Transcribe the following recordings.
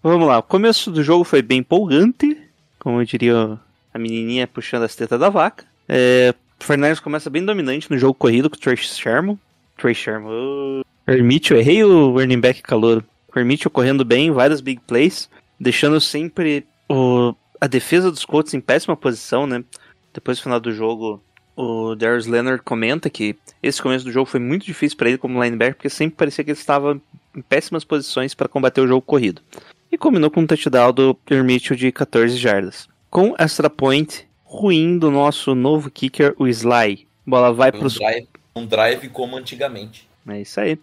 vamos lá. O começo do jogo foi bem empolgante, como eu diria a menininha puxando as tetas da vaca. O Fernandes começa bem dominante no jogo corrido com o Trey Sermon. Hermítio, errei o running back calouro. Hermítio correndo bem, várias big plays. Deixando sempre a defesa dos Colts em péssima posição, né? Depois do final do jogo, o Darius Leonard comenta que esse começo do jogo foi muito difícil para ele como linebacker, porque sempre parecia que ele estava em péssimas posições para combater o jogo corrido. E combinou com um touchdown do Mitchell de 14 jardas. Com extra point ruim do nosso novo kicker, o Sly. Bola vai para os... Um drive como antigamente. É isso aí.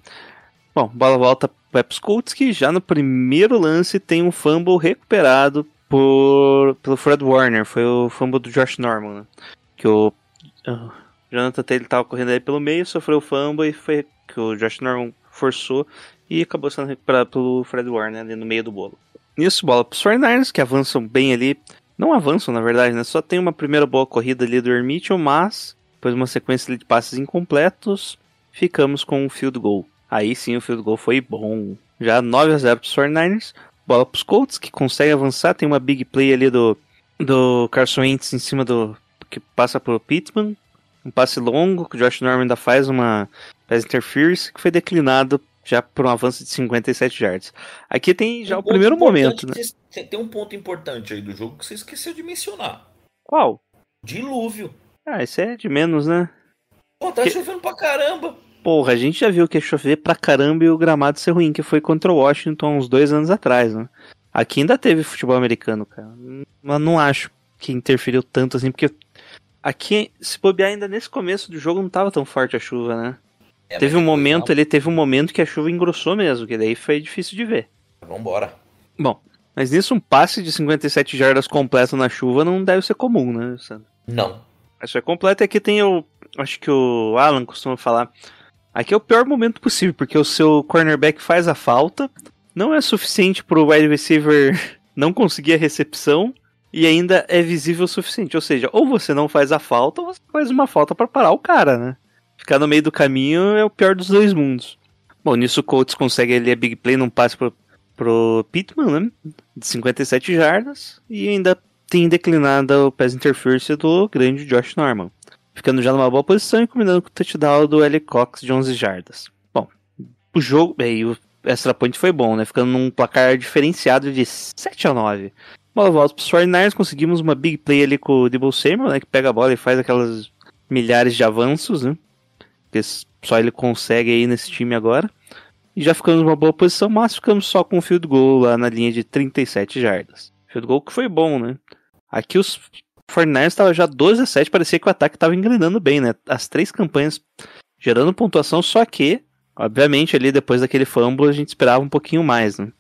Bom, bola volta para os Colts, que já no primeiro lance tem um fumble recuperado pelo Fred Warner. Foi o fumble do Josh Norman, né? Que o Jonathan Taylor estava correndo aí pelo meio, sofreu o fumble e foi que o Josh Norman forçou e acabou sendo recuperado pelo Fred Warner ali no meio do bolo. Nisso, bola para os 49ers, que avançam bem ali. Não avançam, na verdade, né? Só tem uma primeira boa corrida ali do Hermítio, mas depois uma sequência ali de passes incompletos, ficamos com um field goal. Aí sim o field goal foi bom. Já 9-0 para os 49ers. Bola para os Colts, que consegue avançar. Tem uma big play ali do Carson Wentz em cima do... que passa para o Pittman. Um passe longo, que o Josh Norman ainda faz uma pass interference, que foi declinado já por um avanço de 57 yards. Aqui tem já o primeiro momento, né? Tem um ponto importante aí do jogo que você esqueceu de mencionar. Qual? Dilúvio. Ah, isso é de menos, né? Pô, tá chovendo pra caramba. Porra, a gente já viu que ia chover pra caramba e o gramado ser ruim, que foi contra o Washington uns 2 anos atrás, né? Aqui ainda teve futebol americano, cara. Mas não acho que interferiu tanto assim, porque aqui, se bobear ainda nesse começo do jogo, não tava tão forte a chuva, né? Teve um momento que a chuva engrossou mesmo, que daí foi difícil de ver. Vambora. Bom, mas nisso um passe de 57 jardas completo na chuva não deve ser comum, né, Sandro? Não. Isso é completo e aqui tem o... Acho que o Alan costuma falar... Aqui é o pior momento possível, porque o seu cornerback faz a falta, não é suficiente para o wide receiver não conseguir a recepção, e ainda é visível o suficiente. Ou seja, ou você não faz a falta, ou você faz uma falta para parar o cara, né? Ficar no meio do caminho é o pior dos dois mundos. Bom, nisso o Colts consegue ali a big play num passe para pro Pittman, né? De 57 jardas. E ainda tem declinado o pass interference do grande Josh Norman. Ficando já numa boa posição e combinando com o touchdown do L. Cox de 11 jardas. Bom, o jogo... Bem, o extra point foi bom, né? Ficando num placar diferenciado de 7-9. Bola volta para os 49ers, conseguimos uma big play ali com o Deebo Samuel, né? Que pega a bola e faz aquelas milhares de avanços, né? Que só ele consegue aí nesse time agora. E já ficamos numa boa posição, mas ficamos só com o field goal lá na linha de 37 jardas. Field goal que foi bom, né? Aqui os 49ers estavam já 12-7, parecia que o ataque estava engrenando bem, né? As três campanhas gerando pontuação, só que, obviamente, ali depois daquele fumble a gente esperava um pouquinho mais, né?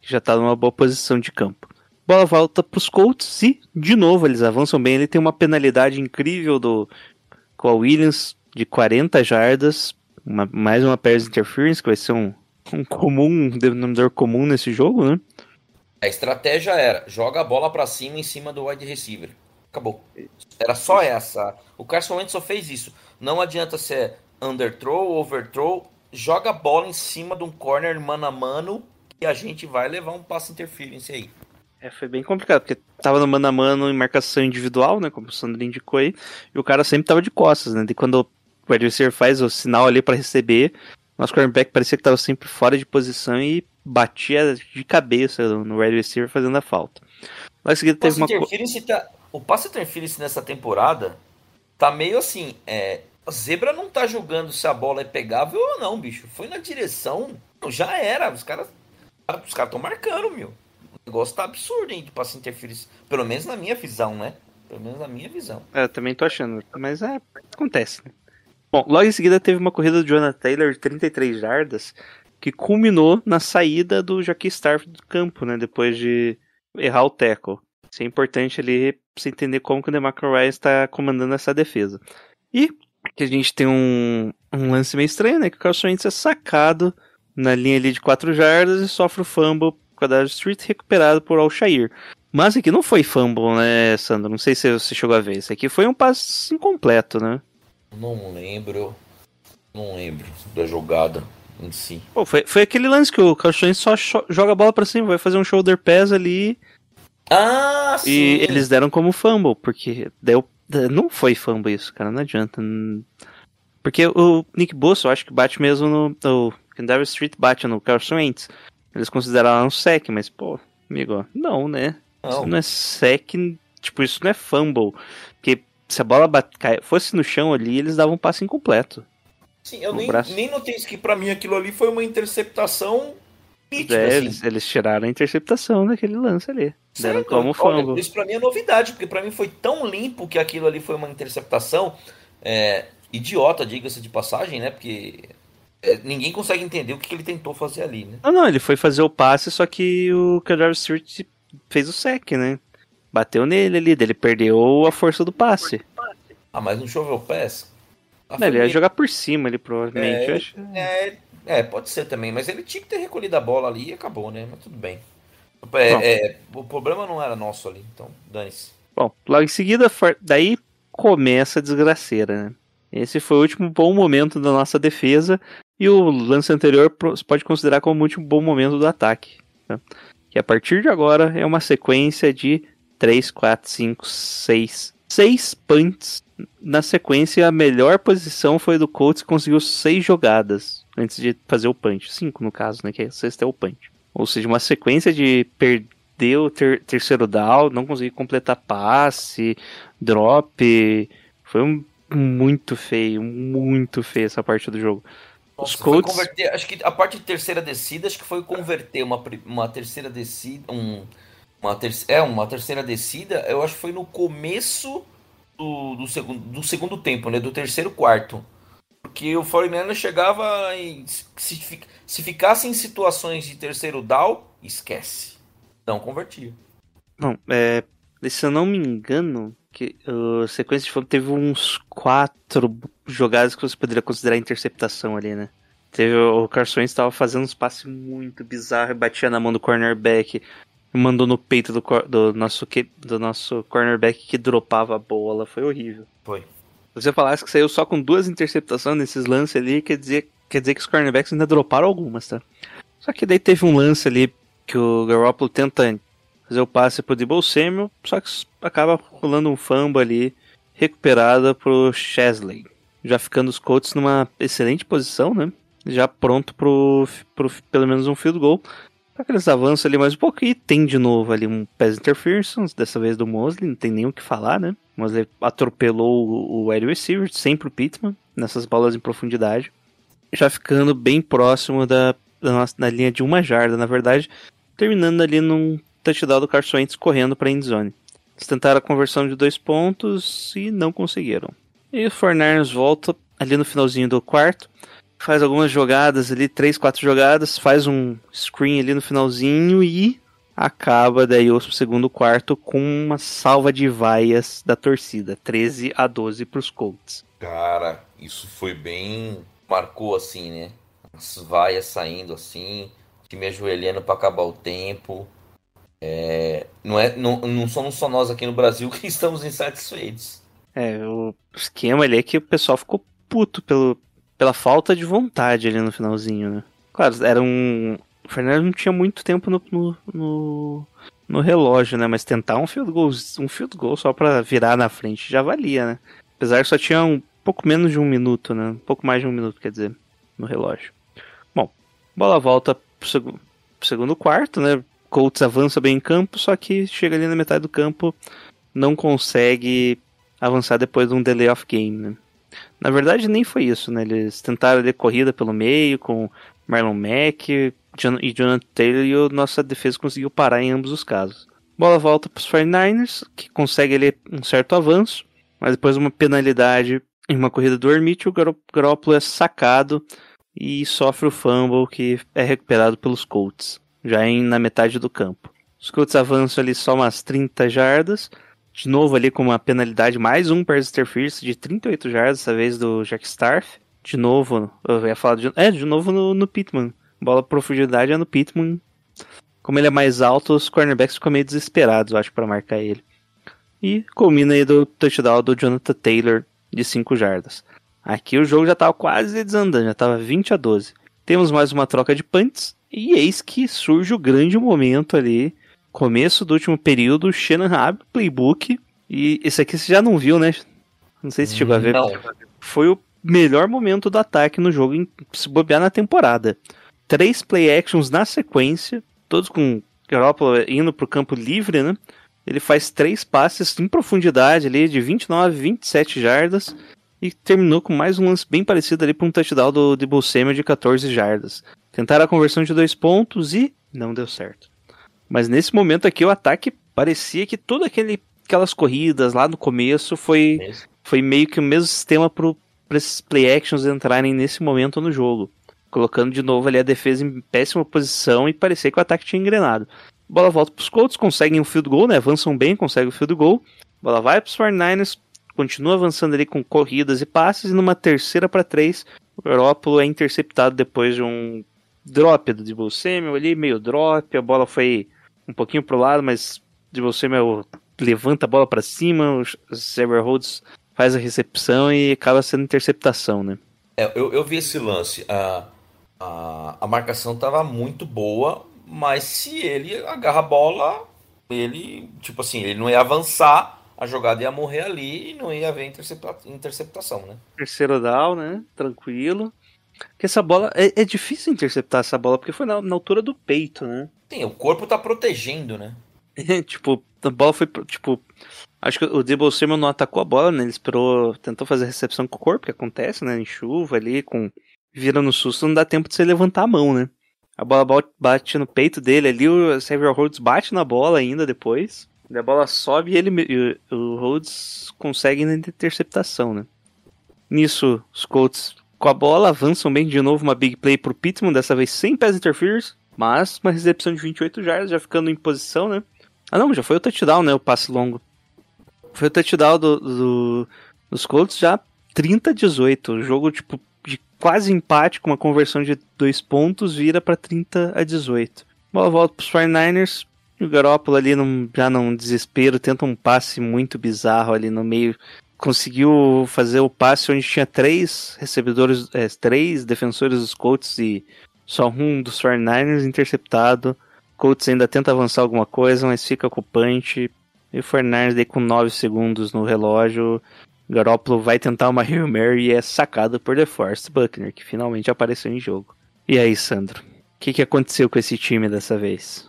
Já estava numa boa posição de campo. Bola volta para os Colts e, de novo, eles avançam bem. Ele tem uma penalidade incrível do Carl Williams de 40 jardas. Mais uma pass interference, que vai ser um denominador comum nesse jogo, né? A estratégia era, joga a bola para cima em cima do wide receiver. Acabou. Era só essa. O Carson Wentz só fez isso. Não adianta ser underthrow, overthrow. Joga a bola em cima de um corner mano a mano e a gente vai levar um pass interference aí. É, foi bem complicado, porque tava no mano a mano em marcação individual, né, como o Sandro indicou aí, e o cara sempre tava de costas, né, e quando o adversário faz o sinal ali pra receber, nosso cornerback parecia que tava sempre fora de posição e batia de cabeça no wide receiver fazendo a falta. Lá em seguida teve uma coisa... O passe interference nessa temporada tá meio assim, a zebra não tá julgando se a bola é pegável ou não, bicho. Foi na direção, já era, os caras tão marcando, meu. O negócio tá absurdo, hein, de passe interferência. Pelo menos na minha visão, né? Eu também tô achando, mas acontece, né? Bom, logo em seguida teve uma corrida do Jonathan Taylor de 33 jardas, que culminou na saída do Jaquez Starfield do campo, né? Depois de errar o tackle. Isso é importante ali pra você entender como que o DeMarco Ryan está comandando essa defesa. E aqui a gente tem um lance meio estranho, né? Que o Carson Wentz é sacado na linha ali de 4 jardas e sofre o fumble da Street, recuperado por Al-Shaair. Mas aqui não foi fumble, né, Sandro? Não sei se você chegou a ver. Isso aqui foi um passe incompleto, né? Não lembro da jogada em si. Pô, foi aquele lance que o Carson só joga a bola pra cima, vai fazer um shoulder pass ali. Ah, sim! E eles deram como fumble, porque deu... Não foi fumble isso, cara, não adianta. Porque o Nick Bosa, eu acho que bate mesmo no... O Kendall Street bate no Carson Wentz. Eles consideraram um sec, mas, pô, amigo, não, né? Não. Isso não é sec, tipo, isso não é fumble. Porque se a bola fosse no chão ali, eles davam um passe incompleto. Sim, eu nem notei isso, que pra mim aquilo ali foi uma interceptação nítida, assim. Eles tiraram a interceptação daquele lance ali. Sim, deram como fumble. Olha, isso pra mim é novidade, porque pra mim foi tão limpo que aquilo ali foi uma interceptação idiota, diga-se de passagem, né? Porque... ninguém consegue entender o que ele tentou fazer ali, né? Não, ele foi fazer o passe, só que o Cardinal Street fez o sec, né? Bateu nele ali, ele perdeu a força do passe. Ah, mas não choveu o passe? Ele ia jogar por cima ali, provavelmente. Pode ser também, mas ele tinha que ter recolhido a bola ali e acabou, né? Mas tudo bem. O problema não era nosso ali, então dane-se. Bom, logo em seguida, daí começa a desgraceira, né? Esse foi o último bom momento da nossa defesa. E o lance anterior você pode considerar como o último bom momento do ataque. Né? Que a partir de agora é uma sequência de 3, 4, 5, 6. 6 punts. Na sequência, a melhor posição foi do Colts, que conseguiu 6 jogadas antes de fazer o punch. 5 no caso, né? Que a sexta é o punch. Ou seja, uma sequência de perder o terceiro down, não conseguir completar passe, drop. Foi muito feio essa parte do jogo. Nossa, os Colts... acho que a parte de terceira descida, acho que foi converter uma terceira descida, uma terceira descida, eu acho que foi no começo do segundo tempo, né, do terceiro quarto. Porque o 49ers chegava em, se ficasse em situações de terceiro down, esquece. Não convertia. Bom, se eu não me engano, que sequência de fumble teve uns 4 jogadas que você poderia considerar interceptação ali, né? Teve o Carson Wentz estava fazendo uns passes muito bizarros, batia na mão do cornerback, mandou no peito do nosso cornerback que dropava a bola, foi horrível. Foi. Se você falasse que saiu só com 2 interceptações nesses lances ali, quer dizer que os cornerbacks ainda droparam algumas, tá? Só que daí teve um lance ali que o Garoppolo tenta fazer o passe pro Deebo Samuel, só que acaba rolando um fumble ali, recuperada pro Chesley. Já ficando os Colts numa excelente posição, né? Já pronto pro pelo menos um field goal. Só que eles avançam ali mais um pouco e tem de novo ali um pass interference, dessa vez do Mosley, não tem nem o que falar, né? O Mosley atropelou o wide receiver, sempre o Pittman, nessas bolas em profundidade. Já ficando bem próximo da linha de uma jarda, na verdade, terminando ali num touchdown do Carson Wentz correndo para a endzone. Eles tentaram a conversão de 2 pontos e não conseguiram. E o Fortnite volta ali no finalzinho do quarto, faz algumas jogadas ali, 3-4 jogadas, faz um screen ali no finalzinho e acaba daí o segundo quarto com uma salva de vaias da torcida, 13-12 para os Colts. Cara, isso foi bem... marcou assim, né? As vaias saindo assim, o time ajoelhando para acabar o tempo. Não somos só nós aqui no Brasil que estamos insatisfeitos. O esquema ali é que o pessoal ficou puto pela falta de vontade ali no finalzinho, né? Claro, o Fernandes não tinha muito tempo no relógio, né? Mas tentar um field goal só para virar na frente já valia, né? Apesar que só tinha um pouco menos de um minuto, né? Um pouco mais de um minuto, quer dizer, no relógio. Bom, bola volta pro segundo quarto, né? Colts avança bem em campo, só que chega ali na metade do campo, não consegue avançar depois de um delay of game, né? Na verdade, nem foi isso, né? Eles tentaram ali corrida pelo meio com Marlon Mack e Jonathan Taylor, e a nossa defesa conseguiu parar em ambos os casos. Bola volta para os 49ers, que consegue ali um certo avanço, mas depois uma penalidade em uma corrida do Hermite, o Garoppolo é sacado e sofre o fumble, que é recuperado pelos Colts, já na metade do campo. Os Colts avançam ali só umas 30 jardas, de novo ali com uma penalidade, mais um pass interference de 38 jardas, dessa vez do Jack Starf. De novo, eu ia falar de novo no Pittman. Bola profundidade é no Pittman. Como ele é mais alto, os cornerbacks ficam meio desesperados, eu acho, para marcar ele. E culmina aí do touchdown do Jonathan Taylor, de 5 jardas. Aqui o jogo já estava quase desandando, já estava 20-12. Temos mais uma troca de punts, e eis que surge o grande momento ali, começo do último período, Shanahan abre o playbook, e esse aqui você já não viu, né? Não sei se chegou a ver. Não. Foi o melhor momento do ataque no jogo, em se bobear na temporada. 3 play actions na sequência, todos com Garoppolo indo para o campo livre, né? Ele faz 3 passes em profundidade ali de 27 jardas e terminou com mais um lance bem parecido ali para um touchdown do Deebo Samuel de 14 jardas. Tentaram a conversão de 2 pontos e não deu certo. Mas nesse momento aqui o ataque parecia que todas aquelas corridas lá no começo foi meio que o mesmo sistema para esses play actions entrarem nesse momento no jogo. Colocando de novo ali a defesa em péssima posição e parecia que o ataque tinha engrenado. Bola volta para os Colts, conseguem um field goal, né? Avançam bem, conseguem o field goal. Bola vai para os 49ers, continua avançando ali com corridas e passes. E numa 3ª para 3, o Garoppolo é interceptado depois de um drop do Deebo Samuel ali, meio drop. A bola foi um pouquinho para o lado, mas Deebo Samuel levanta a bola para cima. O Xavier Rhodes faz a recepção e acaba sendo interceptação, né? Eu vi esse lance. A marcação estava muito boa. Mas se ele agarra a bola, ele não ia avançar, a jogada ia morrer ali e não ia haver interceptação, né? Terceiro down, né? Tranquilo. Porque essa bola, é difícil interceptar essa bola, porque foi na altura do peito, né? Sim, o corpo tá protegendo, né? A bola foi, acho que o Deebo Samuel não atacou a bola, né? Ele esperou, tentou fazer a recepção com o corpo, que acontece, né? Em chuva ali, vira no susto, não dá tempo de você levantar a mão, né? A bola bate no peito dele ali, o Xavier Rhodes bate na bola ainda depois. A bola sobe e o Rhodes consegue na interceptação, né? Nisso, os Colts com a bola avançam bem de novo, uma big play pro Pittman, dessa vez sem pass interference, mas uma recepção de 28 jardas, já ficando em posição, né? Ah não, já foi o touchdown, né? O passe longo. Foi o touchdown dos Colts já 30-18, o jogo de quase empate com uma conversão de 2 pontos, vira para 30-18. Bola volta para os 49ers, e o Garoppolo ali já num desespero, tenta um passe muito bizarro ali no meio, conseguiu fazer o passe onde tinha 3 defensores dos Colts e só um dos 49ers interceptado, Colts ainda tenta avançar alguma coisa, mas fica ocupante. E o Fernandes daí com 9 segundos no relógio. Garoppolo vai tentar uma Hail Mary e é sacado por DeForest Buckner, que finalmente apareceu em jogo. E aí, Sandro? O que aconteceu com esse time dessa vez?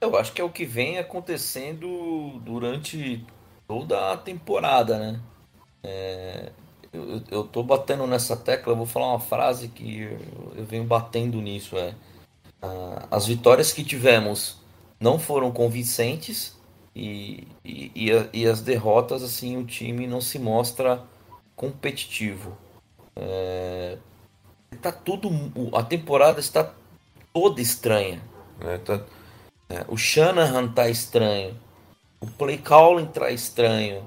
Eu acho que é o que vem acontecendo durante toda a temporada, né? Eu tô batendo nessa tecla, eu vou falar uma frase que eu venho batendo nisso, as vitórias que tivemos não foram convincentes e as derrotas, assim, o time não se mostra competitivo. A temporada está toda estranha, né? O Shanahan tá estranho, o play calling tá estranho,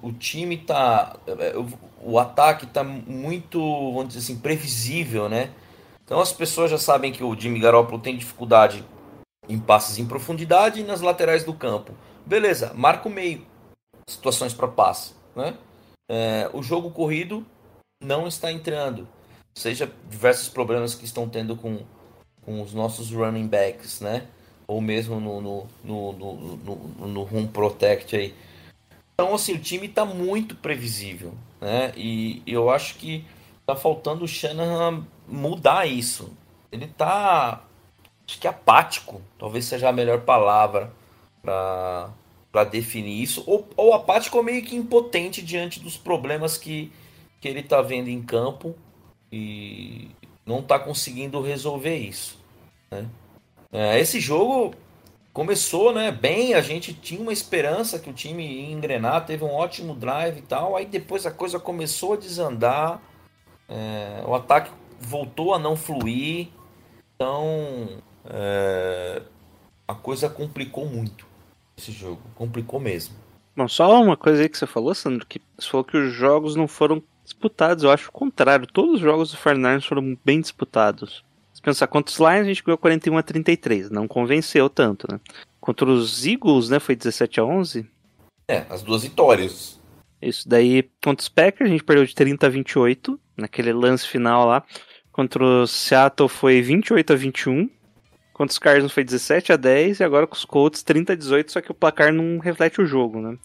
o time tá, o ataque tá muito, vamos dizer assim, previsível, né? Então as pessoas já sabem que o Jimmy Garoppolo tem dificuldade em passes em profundidade e nas laterais do campo. Beleza, marca o meio, situações para passe, né? O jogo corrido não está entrando, seja diversos problemas que estão tendo com os nossos running backs, né? Ou mesmo no run protect aí. Então, assim, o time está muito previsível, né? E eu acho que tá faltando o Shanahan mudar isso. Ele tá, acho que apático, talvez seja a melhor palavra para definir isso. Ou apático ou meio que impotente diante dos problemas que ele tá vendo em campo e não tá conseguindo resolver isso, né? Esse jogo começou, né, bem, a gente tinha uma esperança que o time ia engrenar, teve um ótimo drive e tal, aí depois a coisa começou a desandar, o ataque voltou a não fluir, então a coisa complicou muito esse jogo, complicou mesmo. Bom, só uma coisa aí que você falou, Sandro, que você falou que os jogos não foram disputados, eu acho o contrário, todos os jogos do Fernandes foram bem disputados. Se pensar contra os Lions, a gente ganhou 41-33. Não convenceu tanto, né? Contra os Eagles, né? Foi 17-11. As duas vitórias. Isso. Daí, contra os Packers, a gente perdeu de 30-28. Naquele lance final lá. Contra o Seattle foi 28-21. Contra os Cardinals foi 17-10. E agora com os Colts, 30-18. Só que o placar não reflete o jogo, né?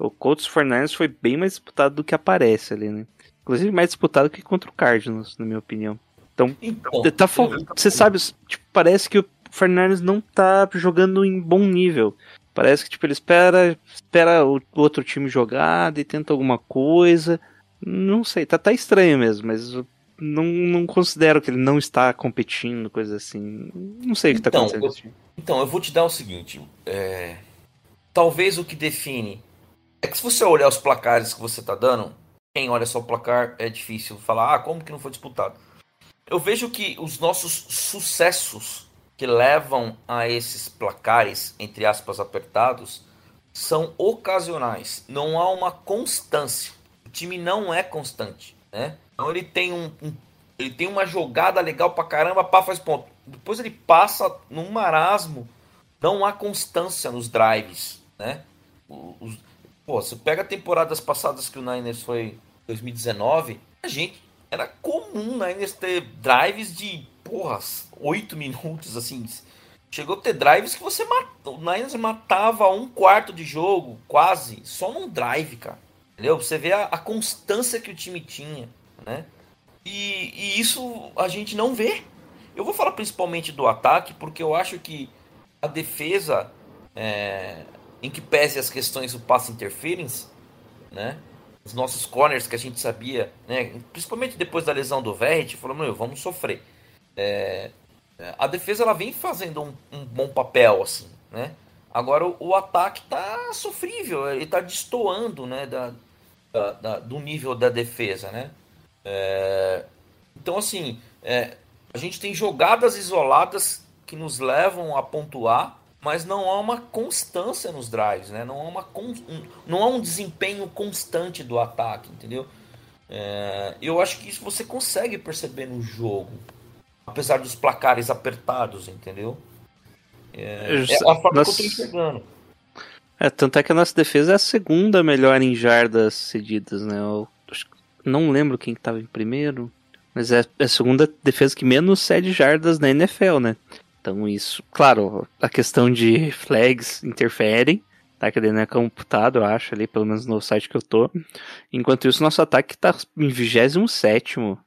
O Colts Fernandes foi bem mais disputado do que aparece ali, né? Inclusive, mais disputado que contra o Cardinals, na minha opinião. Então tá faltando. Você sabe, tipo, parece que o Fernandes não tá jogando em bom nível. Parece que tipo, ele espera o outro time jogar e tenta alguma coisa. Não sei, tá estranho mesmo, mas não considero que ele não está competindo, coisa assim. Não sei o que tá acontecendo. Então, eu vou te dar o seguinte. Talvez o que define é que se você olhar os placares que você tá dando, quem olha só o placar é difícil falar, como que não foi disputado? Eu vejo que os nossos sucessos que levam a esses placares, entre aspas, apertados, são ocasionais. Não há uma constância. O time não é constante, né? Então ele tem ele tem uma jogada legal pra caramba, pá, faz ponto. Depois ele passa num marasmo. Não há constância nos drives, né? Você pega temporadas passadas que o Niners foi 2019, a gente... Era comum, né, ter drives de, 8 minutos, assim. Chegou a ter drives que você matou. O Niners matava um quarto de jogo, quase, só num drive, cara. Entendeu? Você vê a constância que o time tinha, né? E isso a gente não vê. Eu vou falar principalmente do ataque, porque eu acho que a defesa, em que pese as questões do pass interference, né? Os nossos corners que a gente sabia, né, principalmente depois da lesão do Verrett, falou, vamos sofrer. A defesa ela vem fazendo um bom papel, assim, né? Agora o ataque tá sofrível, ele tá destoando, né, do nível da defesa, né? Então, assim, a gente tem jogadas isoladas que nos levam a pontuar, mas não há uma constância nos drives, né? Não há um desempenho constante do ataque, entendeu? Eu acho que isso você consegue perceber no jogo, apesar dos placares apertados, entendeu? A forma que eu tô enxergando. Tanto é que a nossa defesa é a segunda melhor em jardas cedidas, né? Eu não lembro quem que tava em primeiro, mas é a segunda defesa que menos cede jardas na NFL, né? Então isso, claro, a questão de flags interferem, tá? Que não é computado, eu acho, ali, pelo menos no site que eu tô. Enquanto isso, nosso ataque tá em 27º.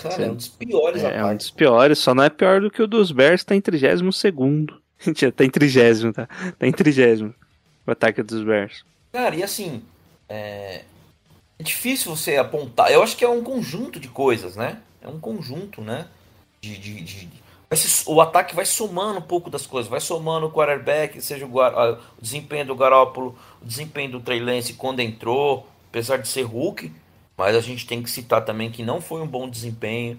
Cara, é um dos piores ataques. É um dos piores, só não é pior do que o dos Bears, tá em 32º. Tá em 30º, tá? Tá em 30º o ataque dos Bears. Cara, e assim, é difícil você apontar. Eu acho que é um conjunto de coisas, né? É um conjunto, né? O ataque vai somando um pouco das coisas. Vai somando o quarterback, seja o desempenho do Garoppolo, o desempenho do Trey Lance quando entrou, apesar de ser rookie. Mas a gente tem que citar também que não foi um bom desempenho.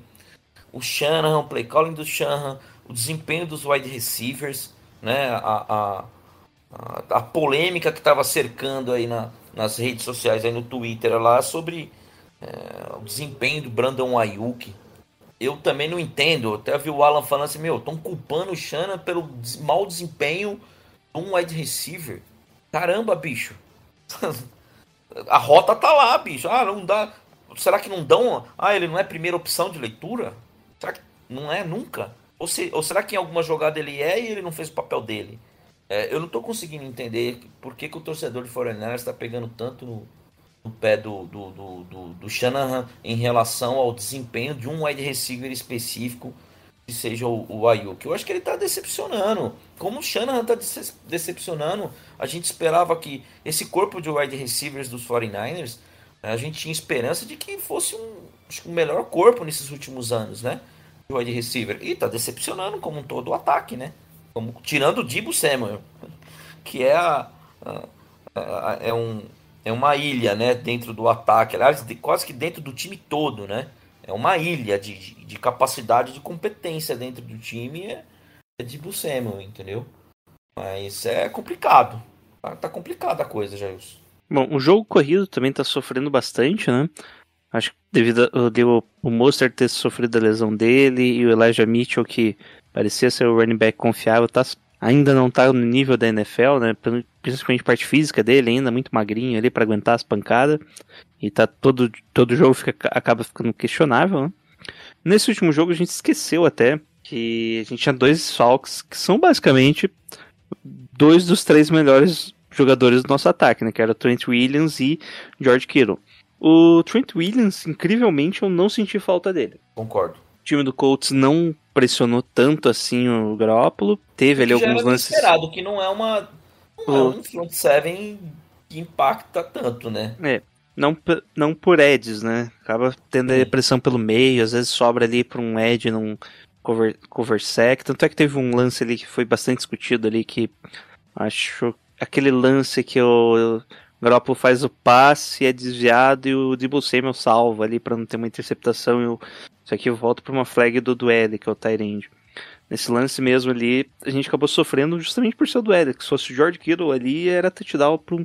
O Shanahan, o play calling do Shanahan, o desempenho dos wide receivers, né? A polêmica que estava cercando aí nas redes sociais, aí no Twitter lá, sobre o desempenho do Brandon Aiyuk. Eu também não entendo. Eu até vi o Alan falando assim, estão culpando o Shanahan pelo mau desempenho de um wide receiver. Caramba, bicho. A rota tá lá, bicho. Não dá. Será que não dão? Ele não é primeira opção de leitura? Será que não é nunca? Ou será que em alguma jogada ele é e ele não fez o papel dele? Eu não tô conseguindo entender por que o torcedor de Fortnite tá pegando tanto no pé do Shanahan em relação ao desempenho de um wide receiver específico, que seja o Aiyuk. Eu acho que ele tá decepcionando. Como o Shanahan tá decepcionando, a gente esperava que esse corpo de wide receivers dos 49ers, a gente tinha esperança de que fosse o melhor corpo nesses últimos anos, né? De wide receiver. E tá decepcionando como um todo o ataque, né? Tirando o Deebo Samuel, que é uma ilha, né, dentro do ataque, aliás, quase que dentro do time todo, né? É uma ilha de capacidade, de competência dentro do time, é Deebo Samuel, entendeu? Mas é complicado, tá complicada a coisa, Jailson. Bom, o jogo corrido também tá sofrendo bastante, né? Acho que devido ao Mostert ter sofrido a lesão dele e o Elijah Mitchell, que parecia ser o running back confiável, ainda não tá no nível da NFL, né? Principalmente a parte física dele, ainda muito magrinho ali para aguentar as pancadas. E tá todo jogo acaba ficando questionável, né? Nesse último jogo a gente esqueceu até que a gente tinha dois desfalques, que são basicamente dois dos três melhores jogadores do nosso ataque, né? Que era o Trent Williams e George Kittle. O Trent Williams, incrivelmente, eu não senti falta dele. Concordo. O time do Colts não pressionou tanto assim o Garoppolo. Teve ali alguns lances. Esperado, que não é um front seven que impacta tanto, né? Não por edges, né? Acaba tendo a pressão pelo meio, às vezes sobra ali para um edge num cover sack. Tanto é que teve um lance ali que foi bastante discutido ali, que acho aquele lance que o Garoppolo faz o passe, é desviado e o Deebo Samuel salva ali para não ter uma interceptação e o isso aqui eu volto para uma flag do Duele, que é o tight end. Nesse lance mesmo ali, a gente acabou sofrendo justamente por ser o Duele. Que se fosse o George Kittle ali, era touchdown para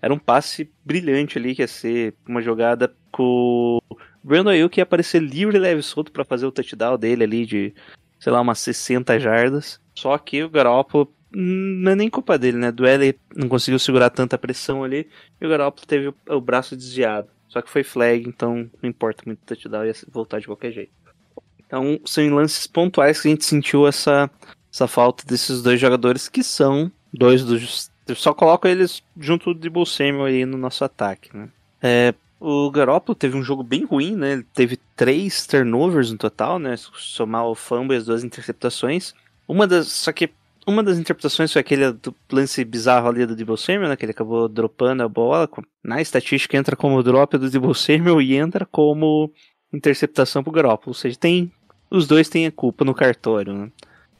era um passe brilhante ali, que ia ser uma jogada com o Brandon Aiyuk, que ia aparecer livre, leve e solto para fazer o touchdown dele ali de, sei lá, umas 60 jardas. Só que o Garoppolo, não é nem culpa dele, né? Duele não conseguiu segurar tanta pressão ali, e o Garoppolo teve o braço desviado. Só que foi flag, então não importa muito o touchdown, ia voltar de qualquer jeito. Então, são em lances pontuais que a gente sentiu essa falta desses dois jogadores, que são dois dos... Eu só coloco eles junto do Deebo Samuel aí no nosso ataque, né? O Garoppolo teve um jogo bem ruim, né? Ele teve 3 turnovers no total, né? Se somar o fumble e as 2 interceptações. Só que uma das interpretações foi aquele do lance bizarro ali do Deebo Samuel, né, que ele acabou dropando a bola. Na estatística entra como drop do Deebo Samuel e entra como interceptação pro Garoppolo. Ou seja, os dois têm a culpa no cartório, né?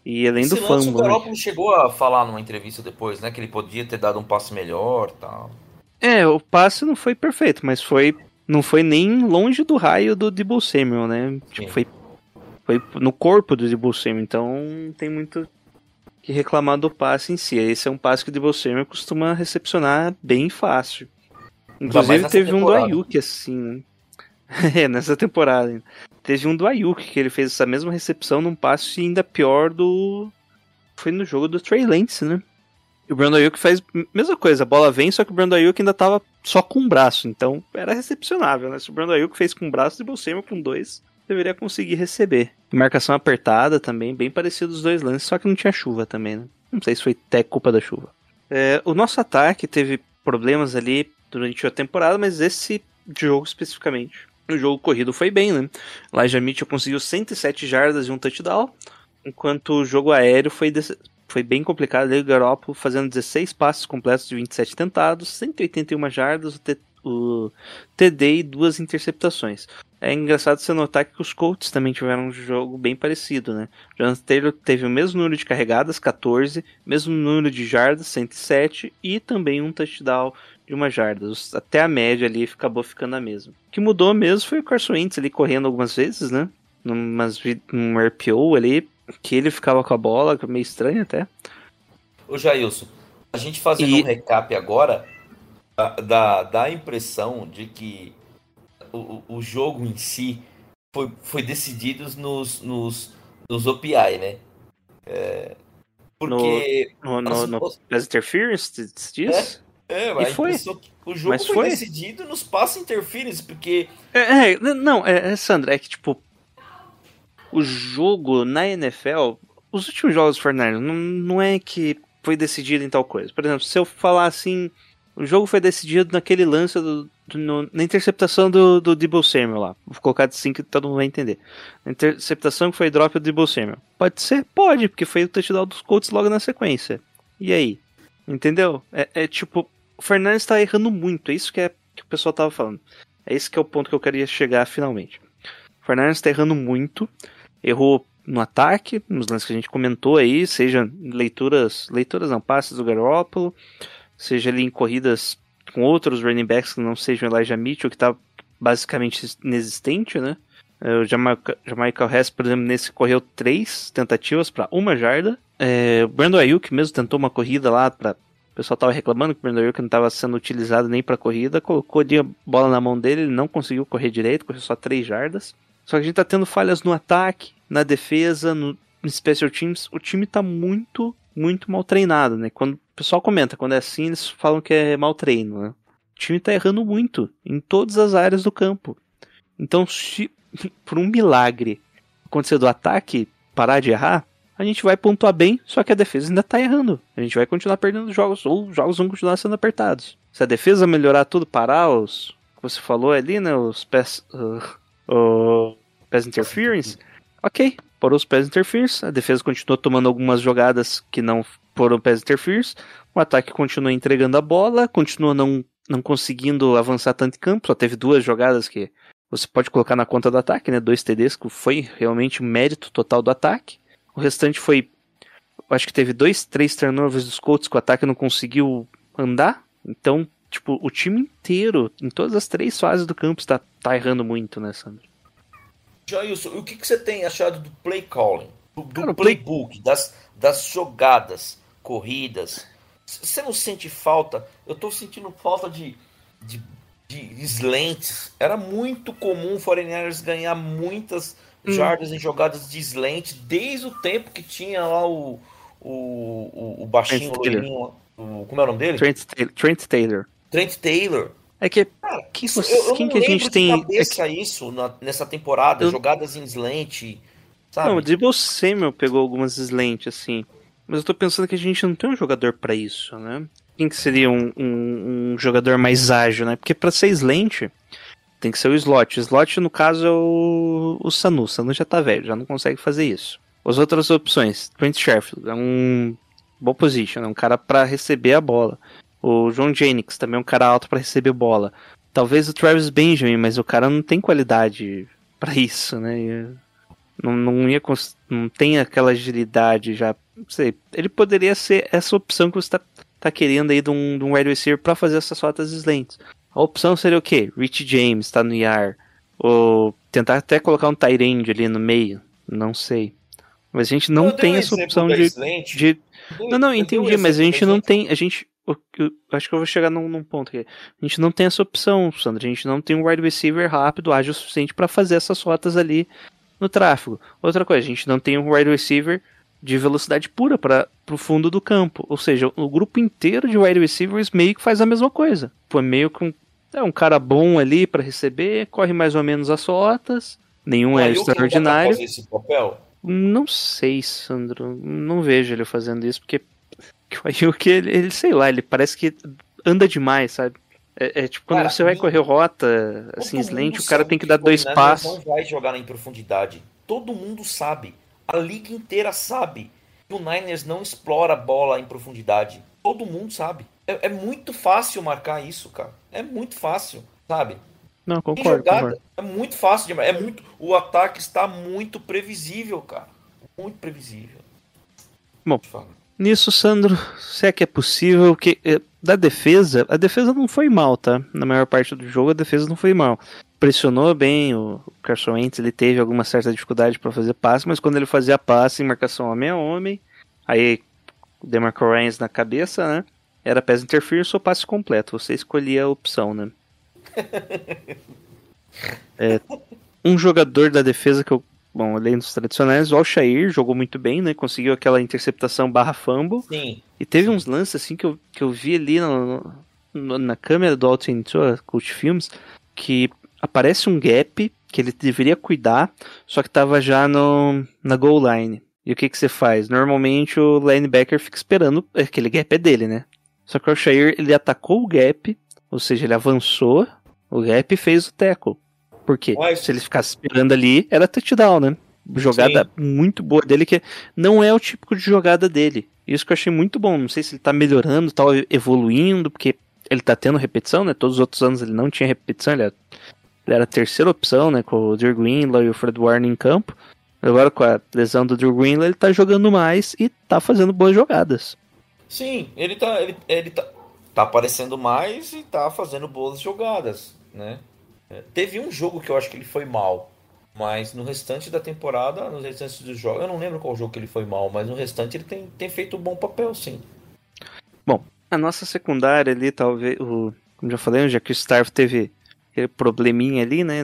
E além do fumble... O Garoppolo chegou a falar numa entrevista depois, né, que ele podia ter dado um passe melhor e tal. O passe não foi perfeito, mas não foi nem longe do raio do Deebo Samuel, né? Tipo, foi no corpo do Deebo Samuel, então tem muito... que reclamar do passe em si. Esse é um passe que o Deebo Samuel costuma recepcionar bem fácil. Inclusive teve temporada. Um do Aiyuk, assim, né? Nessa temporada. Hein? Teve um do Aiyuk, que ele fez essa mesma recepção num passe ainda pior do... Foi no jogo do Trey Lance, né? E o Brandon Aiyuk faz a mesma coisa. A bola vem, só que o Brandon Aiyuk ainda tava só com um braço. Então, era recepcionável, né? Se o Brandon Aiyuk fez com um braço, o Deebo Samuel com 2... deveria conseguir receber. Marcação apertada também, bem parecido os dois lances, só que não tinha chuva também, né? Não sei se foi até culpa da chuva. O nosso ataque teve problemas ali durante a temporada, mas esse jogo especificamente, o jogo corrido foi bem, né? Elijah Mitchell conseguiu 107 jardas e um touchdown, enquanto o jogo aéreo foi bem complicado. O Garoppolo fazendo 16 passes completos de 27 tentados, 181 jardas, o TD e 2 interceptações. É engraçado você notar que os Colts também tiveram um jogo bem parecido, né? Jonathan Taylor teve o mesmo número de carregadas, 14, mesmo número de jardas, 107, e também um touchdown de 1 jarda. Até a média ali acabou ficando a mesma. O que mudou mesmo foi o Carson Wentz ali correndo algumas vezes, né? Num RPO ali, que ele ficava com a bola, meio estranho até. Ô Jailson, a gente fazendo um recap agora, dá a impressão de que o jogo em si foi decidido nos OPI, né? Porque... No pass interference, você diz? Mas foi. O jogo foi decidido nos pass interference, porque... Sandro, é que tipo... O jogo na NFL, os últimos jogos do Fortnite, não é que foi decidido em tal coisa. Por exemplo, se eu falar assim... O jogo foi decidido naquele lance na interceptação do Deebo Samuel lá. Vou colocar de 5 que todo mundo vai entender. A interceptação que foi drop do Deebo Samuel. Pode ser? Pode, porque foi o touchdown dos Colts logo na sequência. E aí? Entendeu? Tipo, o Fernandes tá errando muito. É isso que o pessoal tava falando. É esse que é o ponto que eu queria chegar finalmente. O Fernandes tá errando muito. Errou no ataque, nos lances que a gente comentou aí, seja leituras não, passes do Garoppolo, seja ali em corridas com outros running backs que não sejam o Elijah Mitchell, que tá basicamente inexistente, né? O Jamaica Hess, por exemplo, nesse correu 3 tentativas para 1 jarda. O Brandon Aiyuk mesmo tentou uma corrida lá, o pessoal tava reclamando que o Brandon Aiyuk não tava sendo utilizado nem para corrida, colocou ali a bola na mão dele, ele não conseguiu correr direito, correu só 3 jardas. Só que a gente tá tendo falhas no ataque, na defesa, no special teams. O time tá muito, muito mal treinado, né? O pessoal comenta, quando é assim, eles falam que é mau treino, né? O time tá errando muito, em todas as áreas do campo. Então, se por um milagre acontecer do ataque, parar de errar, a gente vai pontuar bem, só que a defesa ainda tá errando. A gente vai continuar perdendo jogos, ou os jogos vão continuar sendo apertados. Se a defesa melhorar tudo, parar os... Como você falou ali, né? Os pass... pass interference. Ok, parou os pass interference, a defesa continuou tomando algumas jogadas que não... Foram pass interference, o ataque continua entregando a bola, continua não conseguindo avançar tanto em campo, só teve 2 jogadas que você pode colocar na conta do ataque, né? 2 TDs, que foi realmente o mérito total do ataque. O restante foi, acho que teve 3 turnovers dos Colts que o ataque não conseguiu andar, então, tipo, o time inteiro, em todas as 3 fases do campo, está errando muito, né, Sandro? Jailson, o que você tem achado do play calling, do playbook, das jogadas? Corridas, você não sente falta? Eu tô sentindo falta de slants. Era muito comum o 49ers ganhar muitas jardas em jogadas de slant, desde o tempo que tinha lá o baixinho, como é o nome dele? Trent Taylor. É que, cara, quem que a gente tem cabeça isso nessa temporada, jogadas em slant, sabe? Não, o Deebo Samuel pegou algumas slant assim. Mas eu tô pensando que a gente não tem um jogador pra isso, né? Quem que seria um jogador mais ágil, né? Porque pra ser slant, tem que ser o slot. O slot, no caso, é o Sanu. O Sanu já tá velho, já não consegue fazer isso. As outras opções, Trent Sherfield, é um bom position, é um cara pra receber a bola. O John Jennings, também é um cara alto pra receber bola. Talvez o Travis Benjamin, mas o cara não tem qualidade pra isso, né? Não tem aquela agilidade já. Não sei, ele poderia ser essa opção que você tá querendo aí de um wide receiver pra fazer essas rotas slants. A opção seria o quê? Rich James, tá no IR. Ou tentar até colocar um tight end ali no meio. Não sei. Mas a gente não tem essa opção de... Não, entendi, mas a gente não tem... Acho que eu vou chegar num ponto aqui. A gente não tem essa opção, Sandro. A gente não tem um wide receiver rápido, ágil o suficiente pra fazer essas rotas ali no tráfego. Outra coisa, a gente não tem um wide receiver de velocidade pura para o fundo do campo. Ou seja, o grupo inteiro de wide receivers meio que faz a mesma coisa. Foi meio que um cara bom ali para receber, corre mais ou menos as rotas, Nenhum é extraordinário. Não, fazer esse papel? Não sei, Sandro. Não vejo ele fazendo isso, porque o Aiyuk, ele sei lá, ele parece que anda demais, sabe? É tipo, quando cara, você vai correr rota, assim, slant, o cara tem que dar dois passos. Não vai jogar em profundidade. Todo mundo sabe. A liga inteira sabe que o Niners não explora a bola em profundidade. Todo mundo sabe. É muito fácil marcar isso, cara. É muito fácil, sabe? Não, concordo. É muito fácil demais. O ataque está muito previsível, cara. Muito previsível. Bom, nisso, Sandro, se é que é possível, que da defesa, a defesa não foi mal, tá? Na maior parte do jogo, a defesa não foi mal. Pressionou bem, o Carson Wentz, ele teve alguma certa dificuldade para fazer passe, mas quando ele fazia passe em marcação homem a homem, aí o DeMarco Ryan's na cabeça, né? Era pass interference ou passe completo, você escolhia a opção, né? Um jogador da defesa que eu olhei nos tradicionais, o Al-Shaair jogou muito bem, né? Conseguiu aquela interceptação barra fumble. Sim. E teve uns lances assim que eu vi ali na câmera do Alton Coach Films, que aparece um gap que ele deveria cuidar, só que tava já na goal line. E o que você faz? Normalmente o linebacker fica esperando, aquele gap é dele, né? Só que o Al-Shaair, ele atacou o gap, ou seja, ele avançou o gap e fez o tackle. Por quê? Mas se ele ficasse esperando ali, era touchdown, né? Jogada muito boa dele, que não é o típico de jogada dele. Isso que eu achei muito bom. Não sei se ele tá melhorando, tá evoluindo, porque ele tá tendo repetição, né? Todos os outros anos ele não tinha repetição, ele era a terceira opção, né? Com o Drew Greenlaw e o Fred Warner em campo. Agora, com a lesão do Drew Greenlaw, ele tá jogando mais e tá fazendo boas jogadas. Sim, ele tá aparecendo mais e tá fazendo boas jogadas, né? Teve um jogo que eu acho que ele foi mal, mas no restante da temporada, nos restantes dos jogos, eu não lembro qual jogo que ele foi mal, mas no restante ele tem feito um bom papel, sim. Bom, a nossa secundária ali, talvez, como já falei, já que o Starve teve aquele probleminha ali, né,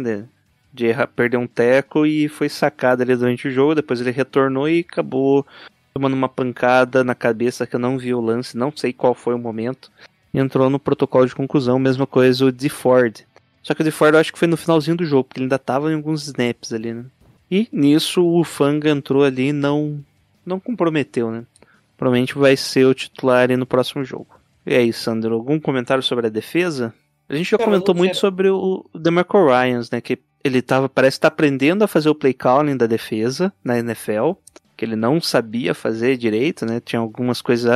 de errar, perder um teco e foi sacado ali durante o jogo, depois ele retornou e acabou tomando uma pancada na cabeça que eu não vi o lance, não sei qual foi o momento, e entrou no protocolo de conclusão, mesma coisa o DeFord. Só que o DeFord eu acho que foi no finalzinho do jogo, porque ele ainda tava em alguns snaps ali, né? E nisso o Fanga entrou ali e não comprometeu, né? Provavelmente vai ser o titular ali no próximo jogo. E aí, Sandro, algum comentário sobre a defesa? A gente já comentou muito sobre o DeMarco Ryan, né? Que ele parece estar aprendendo a fazer o play calling da defesa na NFL, que ele não sabia fazer direito, né? Tinha algumas coisas,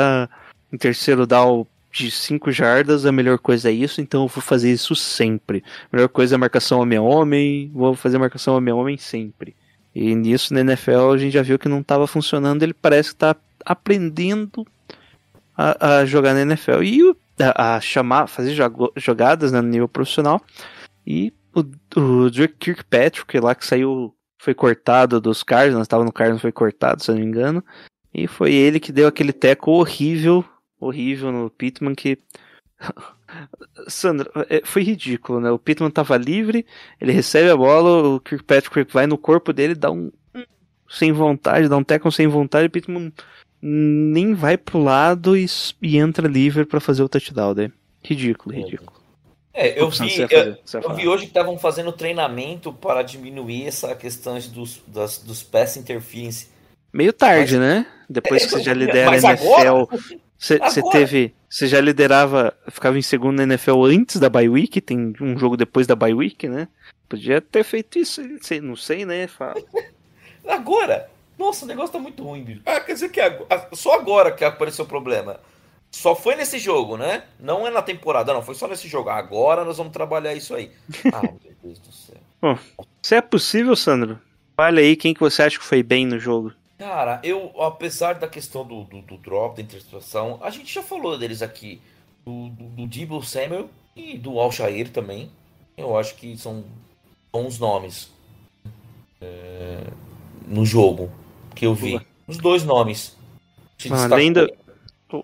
em terceiro down de 5 jardas, a melhor coisa é isso, então eu vou fazer isso sempre. A melhor coisa é marcação homem-homem, vou fazer marcação homem-homem sempre. E nisso, na NFL, a gente já viu que não estava funcionando, ele parece que está aprendendo a jogar na NFL. E a chamar, fazer jogadas, né, no nível profissional. E o Kirkpatrick, lá que saiu, foi cortado dos Cardinals, estava no Cardinals, foi cortado, se eu não me engano. E foi ele que deu aquele teco horrível no Pittman, que Sandro, foi ridículo, né? O Pittman tava livre, ele recebe a bola, o Kirkpatrick vai no corpo dele, dá um sem vontade, dá um tackle sem vontade, o Pittman nem vai pro lado e entra livre pra fazer o touchdown dele. Ridículo. Eu vi hoje que estavam fazendo treinamento para diminuir essa questão dos pass interference. Meio tarde, né? Depois que você já lidera a NFL. Você já liderava, ficava em segundo na NFL antes da bye week, tem um jogo depois da bye week, né? Podia ter feito isso, não sei, né? Agora? Nossa, o negócio tá muito ruim, bicho. Ah, quer dizer que só agora que apareceu o problema. Só foi nesse jogo, né? Não é na temporada, não, foi só nesse jogo. Agora nós vamos trabalhar isso aí. Ah, meu Deus do céu. Bom, se é possível, Sandro, fale aí quem que você acha que foi bem no jogo. Cara, eu, apesar da questão do drop, da interceptação, a gente já falou deles aqui, do Deebo Samuel e do Al-Shaair também. Eu acho que são bons nomes no jogo que eu vi. Os dois nomes.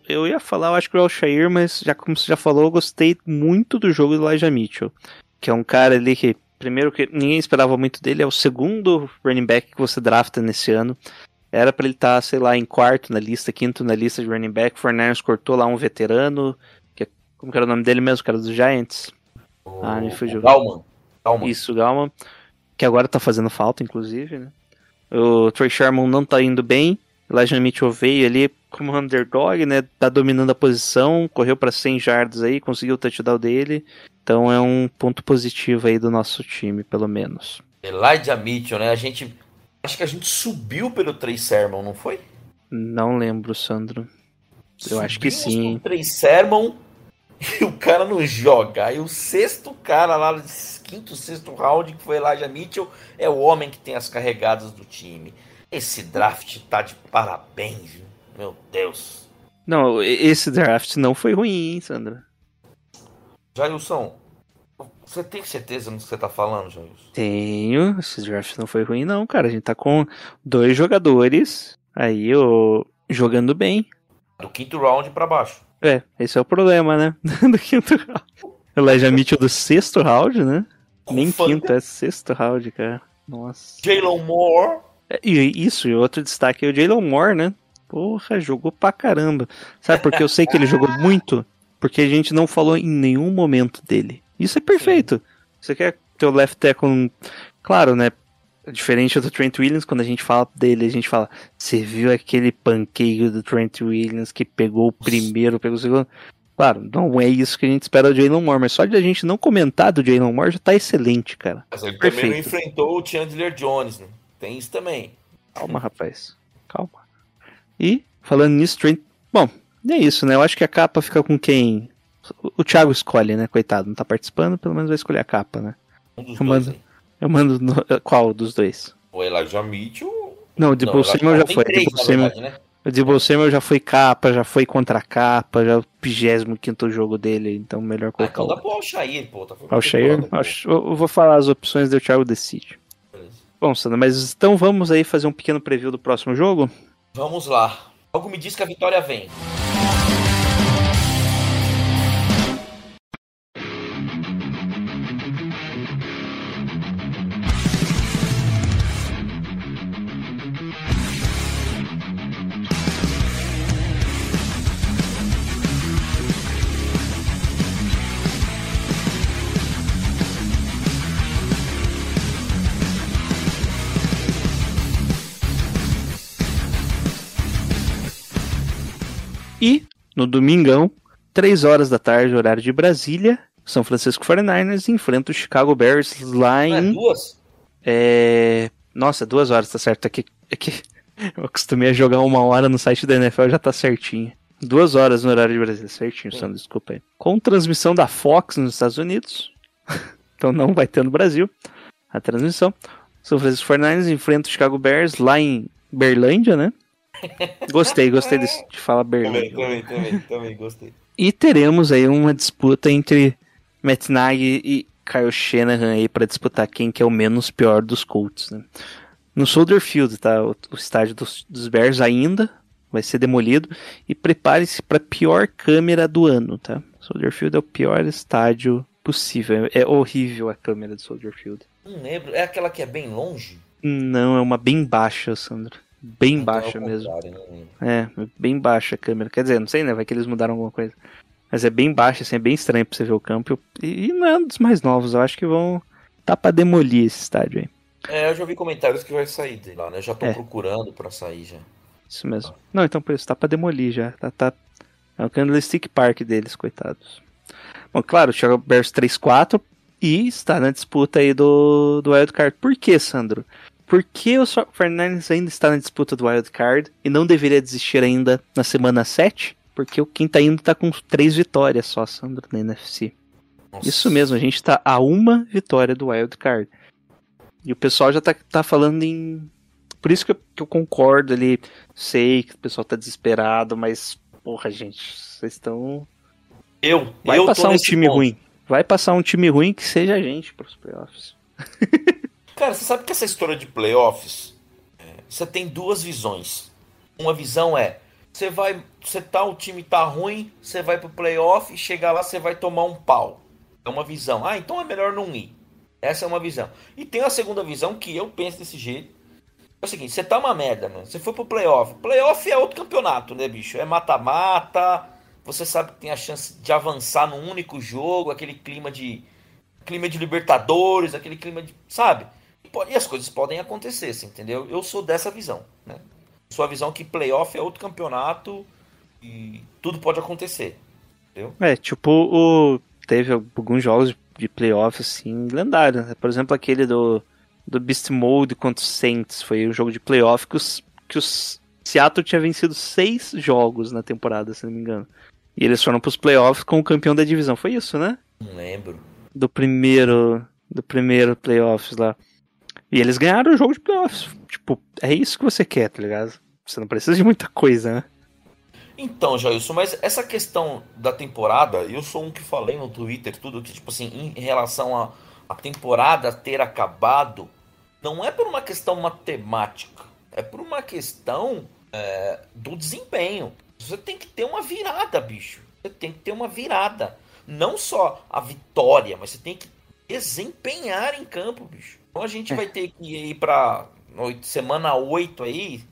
Eu ia falar, eu acho que o Al-Shaair, mas como você já falou, eu gostei muito do jogo do Elijah Mitchell, que é um cara ali que, primeiro, que ninguém esperava muito dele, é o segundo running back que você drafta nesse ano. Era pra ele estar, sei lá, em quarto na lista, quinto na lista de running back. Fernandes cortou lá um veterano. Como que era o nome dele mesmo? O cara dos Giants. Me fugiu. Gallman. Isso, Gallman. que agora tá fazendo falta, inclusive, né? O Trey Sermon não tá indo bem. Elijah Mitchell veio ali como underdog, né? Tá dominando a posição, correu para 100 yards aí, conseguiu o touchdown dele. Então é um ponto positivo aí do nosso time, pelo menos. Elijah Mitchell, né? A gente... Acho que a gente subiu pelo Trey Sermon, não foi? Não lembro, Sandro. Eu acho que sim. O Trey Sermon e o cara não joga. Aí o sexto cara lá, quinto, sexto round, que foi Elijah Mitchell, é o homem que tem as carregadas do time. Esse draft tá de parabéns, meu Deus. Não, esse draft não foi ruim, hein, Sandra? Jailson, você tem certeza do que você tá falando, Jailson? Tenho, esse draft não foi ruim não, cara. A gente tá com 2 jogadores aí jogando bem. Do quinto round pra baixo. É, esse é o problema, né? Do quinto round. Elijah Mitchell do sexto round, né? Nem quinto, é sexto round, cara. Nossa. Jalen Moore. E outro destaque é o Jalen Moore, né? Porra, jogou pra caramba. Sabe porque eu sei que ele jogou muito? Porque a gente não falou em nenhum momento dele. Isso é perfeito. Sim. Você quer ter o left tackle... Claro, né? Diferente do Trent Williams, quando a gente fala dele, a gente fala, você viu aquele panqueio do Trent Williams que pegou o primeiro, pegou o segundo? Claro, não é isso que a gente espera do Jalen Moore, mas só de a gente não comentar do Jalen Moore já tá excelente, cara. Mas ele primeiro enfrentou o Chandler Jones, né? Tem isso também. Calma, rapaz. Calma. E, falando nisso, Trent... Bom, é isso, né? Eu acho que a capa fica com quem... O Thiago escolhe, né? Coitado, não tá participando, pelo menos vai escolher a capa, né? Um dos eu mando no... Qual dos dois? O Elijah Mitchell... Não, o Debo Samuel já foi. O Debo Samuel já foi capa, já foi contra capa, já é o 25º jogo dele, então melhor colocar. Então dá pro Al-Shaair, pô. Tá Al-Shaair? Eu vou falar as opções, do Thiago decide. Bom, Sandra, mas então vamos aí fazer um pequeno preview do próximo jogo? Vamos lá. Algo me diz que a vitória vem. E, no domingão, 3 horas da tarde, horário de Brasília, São Francisco 49ers enfrenta o Chicago Bears lá em... Não é 2? Nossa, 2 horas, tá certo. Aqui. Eu acostumei a jogar 1 hora no site da NFL, já tá certinho. 2 horas no horário de Brasília, certinho, Sandro, desculpa aí. Com transmissão da Fox nos Estados Unidos, então não vai ter no Brasil a transmissão. São Francisco 49ers enfrenta o Chicago Bears lá em Berlândia, né? Gostei de falar Berlândia. Também gostei. E teremos aí uma disputa entre Matt Nagy e Kyle Shanahan aí pra disputar quem que é o menos pior dos Colts, né? No Soldier Field, tá? O estádio dos Bears ainda vai ser demolido. E prepare-se pra pior câmera do ano, tá? Soldier Field é o pior estádio possível. É horrível a câmera do Soldier Field. Não lembro. É aquela que é bem longe? Não, é uma bem baixa, Sandro. Bem então baixa é mesmo. É, bem baixa a câmera. Quer dizer, não sei, né? Vai que eles mudaram alguma coisa. Mas é bem baixa, assim, é bem estranho pra você ver o campo. E não é um dos mais novos, eu acho que vão... Tá pra demolir esse estádio aí. É, eu já vi comentários que vai sair de lá, né? Eu já tô procurando pra sair já. Isso mesmo. Não, então por isso, tá pra demolir já. Tá... É o Candlestick Park deles, coitados. Bom, claro, o Chicago Bears 3-4 e está na disputa aí do Wild Card. Por que, Sandro? Porque o Fernandes ainda está na disputa do Wild Card e não deveria desistir ainda na semana 7, porque o quinto ainda está com 3 vitórias só, Sandro, na NFC. Nossa. Isso mesmo, a gente está a 1 vitória do Wild Card. E o pessoal já tá falando em... Por isso que eu concordo ali, sei que o pessoal tá desesperado, mas, porra, gente, vocês estão... Vai passar um time ruim. Vai passar um time ruim que seja a gente para os playoffs. Cara, você sabe que essa história de playoffs, você tem 2 visões. Uma visão é, o time tá ruim, você vai pro playoff e chegar lá você vai tomar um pau. É uma visão. Ah, então é melhor não ir. Essa é uma visão. E tem a segunda visão que eu penso desse jeito. É o seguinte, você tá uma merda, mano. Você foi pro playoff. Playoff é outro campeonato, né, bicho? É mata-mata, você sabe que tem a chance de avançar num único jogo, aquele clima de Libertadores, aquele clima de... Sabe? E as coisas podem acontecer, assim, entendeu? Eu sou dessa visão, né? Sou a visão que playoff é outro campeonato e tudo pode acontecer, entendeu? É, tipo, teve alguns jogos de playoff, assim, lendários, né? Por exemplo, aquele do Beast Mode contra o Saints, foi um jogo de playoff que os Seattle tinha vencido 6 jogos na temporada, se não me engano. E eles foram pros playoffs com o campeão da divisão, foi isso, né? Não lembro. Do primeiro playoffs lá. E eles ganharam o jogo de playoffs. Tipo, é isso que você quer, tá ligado? Você não precisa de muita coisa, né? Então, Jailson, mas essa questão da temporada, eu sou um que falei no Twitter, tudo que, tipo assim, em relação a temporada ter acabado, não é por uma questão matemática, é por uma questão do desempenho. Você tem que ter uma virada, bicho. Você tem que ter uma virada. Não só a vitória, mas você tem que desempenhar em campo, bicho. Então a gente vai ter que ir pra semana 8 aí,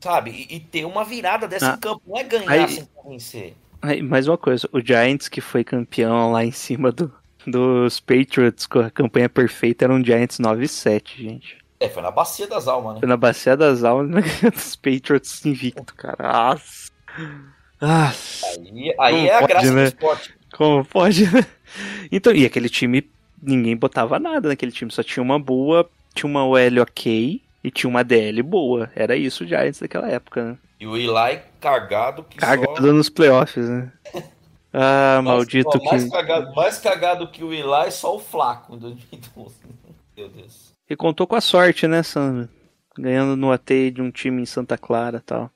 sabe? E ter uma virada dessa em campo. Não é ganhar sem vencer. Aí, mais uma coisa. O Giants, que foi campeão lá em cima dos Patriots com a campanha perfeita, era um Giants 9-7, gente. É, foi na Bacia das Almas, né? Foi na Bacia das Almas, dos Patriots invicto, cara. Ah, aí é a graça do esporte. Como pode, né? Então, e aquele time... Ninguém botava nada naquele time, só tinha uma boa, tinha uma OL ok e tinha uma DL boa. Era isso o Giants daquela época, né? E o Eli cagado nos playoffs, né? Ah, maldito que... Mais cagado que o Eli, só o Flaco em 2012. Meu Deus. E contou com a sorte, né, Sandro? Ganhando no AT de um time em Santa Clara e tal.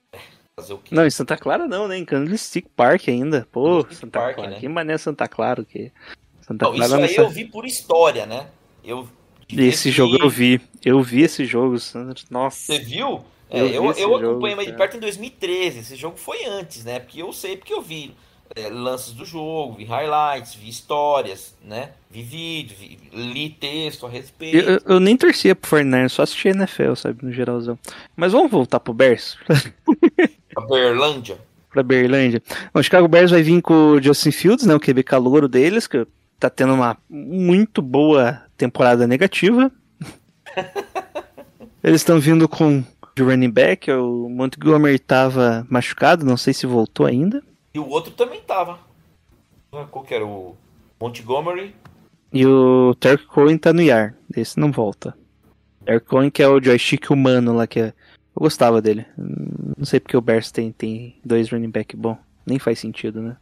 Fazer o quê? Não, em Santa Clara não, né? Em Candlestick Park ainda. Pô, Santa Park, Clara. Né? Que mané Santa Clara o quê? Não, isso aí eu vi por história, né? Esse jogo eu vi esse jogo, Sandro. Nossa. Você viu? Eu acompanhei mais de perto em 2013. Esse jogo foi antes, né? Porque eu sei, porque eu vi lances do jogo, vi highlights, vi histórias, né? Vi vídeo, li texto a respeito. Eu nem torcia pro Fernandes, só assistia NFL, sabe? No geralzão. Mas vamos voltar pro Bears? A Berlândia. Pra Berlândia. O Chicago Bears vai vir com o Justin Fields, né? O QB calouro deles, que tá tendo uma muito boa temporada negativa. Eles estão vindo com o running back, o Montgomery tava machucado, não sei se voltou ainda. E o outro também tava. Qual que era? O Montgomery? E o Terry Cohen tá no IR, esse não volta. Terry Cohen, que é o joystick humano lá, que eu gostava dele. Não sei porque o Bears tem 2 running back bom, nem faz sentido, né?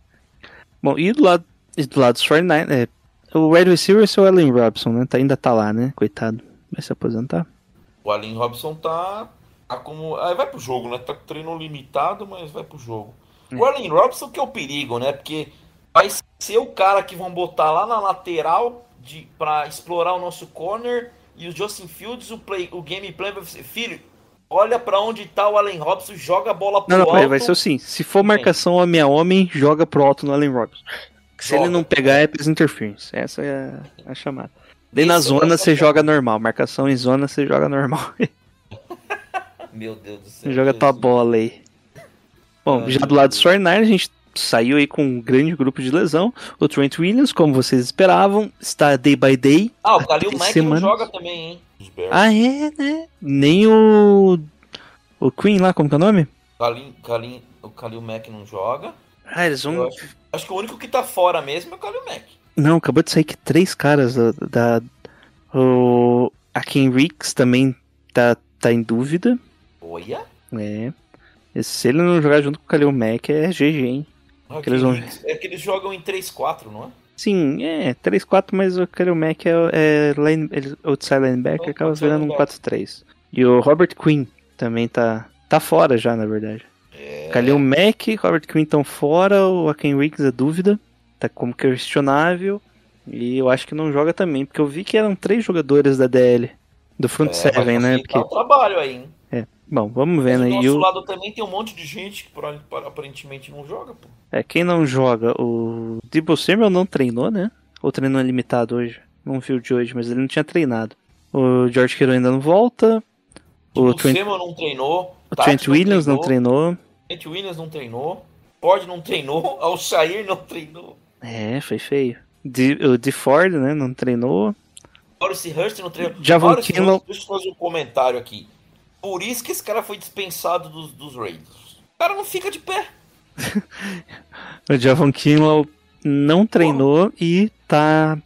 Bom, e do lado dos 49ers, o wide receiver é o Allen Robinson, né? Ainda tá lá, né? Coitado. Vai se aposentar. O Allen Robinson tá como... vai pro jogo, né? Tá com treino limitado, mas vai pro jogo. É. O Allen Robinson que é o perigo, né? Porque vai ser o cara que vão botar lá na lateral pra explorar o nosso corner, e o Justin Fields, o gameplay vai ser... Filho, olha pra onde tá o Allen Robinson, joga a bola pro alto. Vai ser assim. Se for marcação homem a homem, joga pro alto no Allen Robinson. Se ele não pegar, é pass interference. Essa é a chamada. Daí na zona você joga normal. Marcação em zona você joga normal. Meu Deus do céu. Joga tua bola aí. Bom, já do lado do 49ers, a gente saiu aí com um grande grupo de lesão. O Trent Williams, como vocês esperavam, está day by day. Ah, o Khalil Mack não joga também, hein? Ah, é, né? Nem o Queen lá, como que é o nome? O Khalil Mack não joga. Ah, eles vão... Acho que o único que tá fora mesmo é o Carl Mack. Não, acabou de sair que 3 caras o Akin Ricks também tá em dúvida. Olha? É. Se ele não jogar junto com o Carl Mack, é GG, hein? É que eles jogam em 3-4, não é? Sim, 3-4, mas o Carl Mack é outside linebacker, acaba virando um 4-3. E o Robert Quinn também tá fora já, na verdade. Khalil Mack, Robert Quinn estão fora, o Akin Ricks é dúvida, tá como questionável, e eu acho que não joga também, porque eu vi que eram 3 jogadores da DL, do front seven, né? Porque... Tá um trabalho aí, hein? Bom, vamos vendo aí. Do nosso lado também tem um monte de gente que aparentemente não joga, pô. Quem não joga, o Deebo Samuel não treinou, né? Ou treinou limitado hoje, não viu de hoje, mas ele não tinha treinado. O George Kittle ainda não volta, o Samuel não treinou, o Trent Williams não treinou. Williams não treinou, Ford não treinou, Al-Shaair não treinou. Foi feio. O DeFord, né, não treinou. Maurice Hurst no treino. Deixa eu fazer um comentário aqui. Por isso que esse cara foi dispensado dos Raiders. O cara não fica de pé. O Javon Kinlaw não treinou e tá...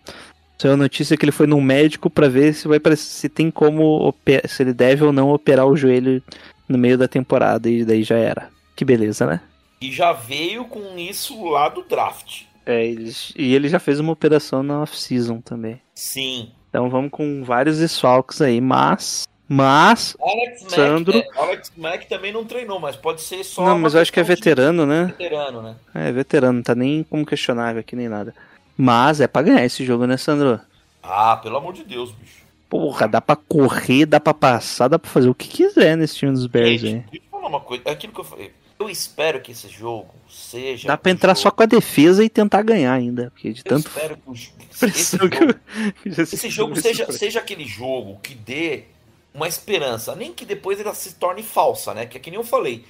Saiu a notícia que ele foi num médico pra ver se tem como operar, se ele deve ou não operar o joelho no meio da temporada, e daí já era. Que beleza, né? E já veio com isso lá do draft. É, ele já fez uma operação na off-season também. Sim. Então vamos com vários desfalques aí, mas... Alex Mack também não treinou, mas pode ser só... Não, mas eu acho que é veterano, né? Veterano, né? É, veterano, não tá nem como questionável aqui, nem nada. Mas é pra ganhar esse jogo, né, Sandro? Ah, pelo amor de Deus, bicho. Porra, dá pra correr, dá pra passar, dá pra fazer o que quiser nesse time dos Bears, gente, aí. Deixa eu falar uma coisa, aquilo que eu falei. Eu espero que esse jogo seja... Dá pra entrar só com a defesa e tentar ganhar ainda. Porque de tanto... Eu espero que esse jogo seja aquele jogo que dê uma esperança. Nem que depois ela se torne falsa, né? Que é que nem eu falei.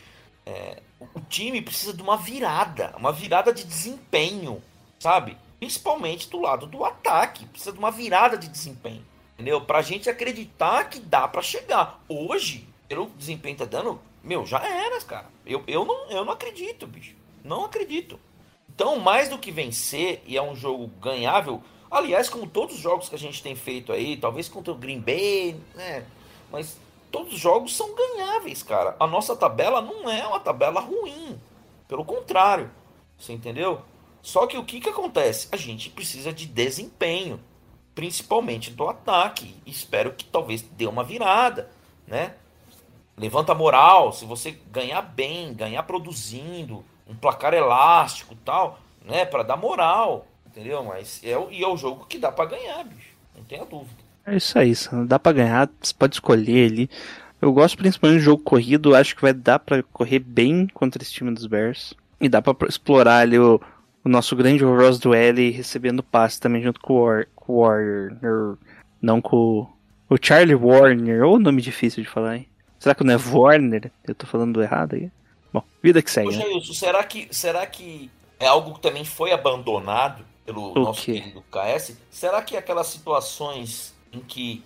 O time precisa de uma virada de desempenho, sabe? Principalmente do lado do ataque. Precisa de uma virada de desempenho, entendeu? Pra gente acreditar que dá pra chegar. Hoje, pelo desempenho tá dando... Meu, já era, cara. Eu não acredito, bicho. Não acredito. Então, mais do que vencer, e é um jogo ganhável, aliás, como todos os jogos que a gente tem feito aí, talvez contra o Green Bay, né? Mas todos os jogos são ganháveis, cara. A nossa tabela não é uma tabela ruim. Pelo contrário. Você entendeu? Só que o que acontece? A gente precisa de desempenho. Principalmente do ataque. Espero que talvez dê uma virada, né? Levanta a moral, se você ganhar bem, ganhar produzindo, um placar elástico e tal, né, pra dar moral, entendeu? Mas é o jogo que dá pra ganhar, bicho, não tenha dúvida. É isso aí, Sandro, dá pra ganhar, você pode escolher ali. Eu gosto principalmente do jogo corrido, acho que vai dar pra correr bem contra esse time dos Bears. E dá pra explorar ali o nosso grande Ross Duele recebendo passe também junto com o Warner, não com o Charlie Warner, ou nome difícil de falar, hein? Será que não é Warner? Eu tô falando errado aí? Bom, vida que segue. Ô, Jailson, né? será que é algo que também foi abandonado pelo nosso querido KS? Será que é aquelas situações em que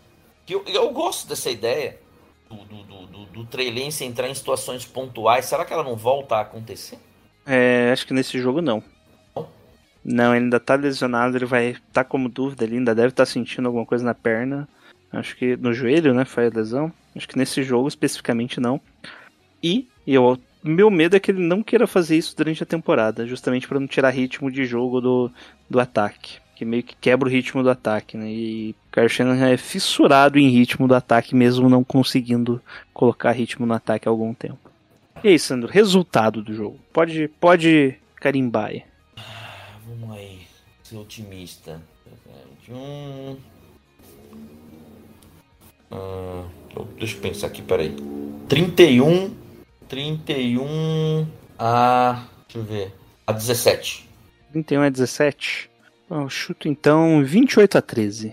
eu gosto dessa ideia do Trey Lance entrar em situações pontuais, será que ela não volta a acontecer? É, acho que nesse jogo não. Não, ele ainda tá lesionado, ele vai estar como dúvida, ele ainda deve estar sentindo alguma coisa na perna. Acho que no joelho, né, foi a lesão. Acho que nesse jogo especificamente não. E meu medo é que ele não queira fazer isso durante a temporada, justamente para não tirar ritmo de jogo do ataque, que meio que quebra o ritmo do ataque, né? E o Kyle Shanahan é fissurado em ritmo do ataque, mesmo não conseguindo colocar ritmo no ataque há algum tempo. E aí, Sandro, resultado do jogo? Pode carimbar aí. Vamos aí, ser otimista. 21... deixa eu pensar aqui, peraí. 31 a... Deixa eu ver. A 17. 31 a 17? Eu chuto então 28-13.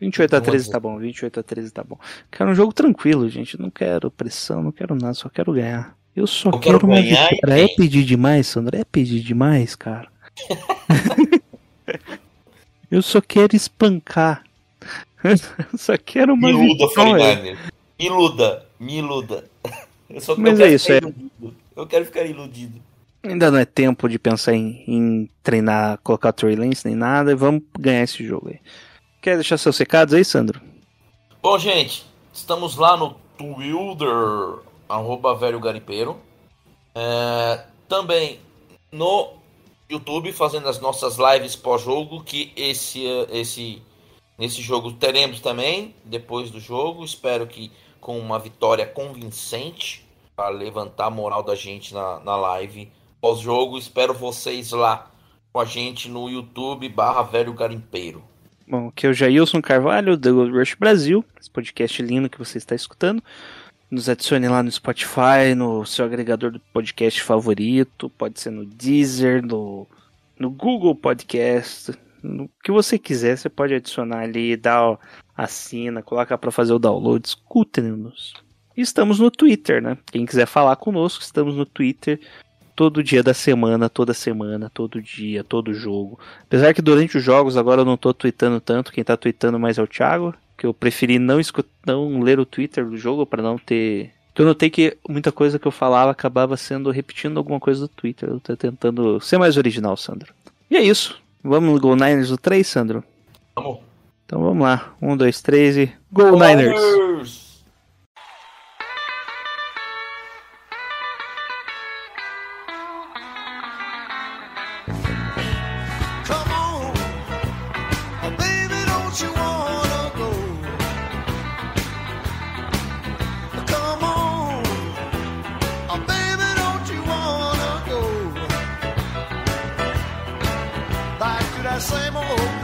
28-13 tá bom, 28-13 tá bom. Quero um jogo tranquilo, gente. Não quero pressão, não quero nada, só quero ganhar. Eu só quero uma vitória. É pedir demais, Sandro? É pedir demais, cara? Eu só quero espancar. Eu só quero uma vitória. Me iluda. Mas é isso, é. Eu quero ficar iludido. Ainda não é tempo de pensar em treinar, colocar o Trey Lance nem nada. E vamos ganhar esse jogo aí. Quer deixar seus recados aí, Sandro? Bom, gente, estamos lá no Twitter, @velhogaripeiro. Também no YouTube, fazendo as nossas lives pós-jogo, que nesse jogo teremos também, depois do jogo, espero que com uma vitória convincente, para levantar a moral da gente na live pós-jogo. Espero vocês lá com a gente no YouTube /Velho Garimpeiro. Bom, aqui é o Jailson Carvalho, The Gold Rush Brasil, esse podcast lindo que você está escutando. Nos adicione lá no Spotify, no seu agregador do podcast favorito, pode ser no Deezer, no Google Podcast... O que você quiser, você pode adicionar ali, assina, coloca para fazer o download, escutem-nos. E estamos no Twitter, né? Quem quiser falar conosco, estamos no Twitter, todo dia da semana, toda semana, todo dia, todo jogo. Apesar que durante os jogos agora eu não tô tweetando tanto, quem tá tweetando mais é o Thiago, que eu preferi não ler o Twitter do jogo para não ter... Então eu notei que muita coisa que eu falava acabava sendo repetindo alguma coisa do Twitter. Eu tô tentando ser mais original, Sandro. E é isso. Vamos no Go Niners do 3, Sandro? Vamos. Então vamos lá. 1, 2, 3 e... Go Niners! Niners! Same old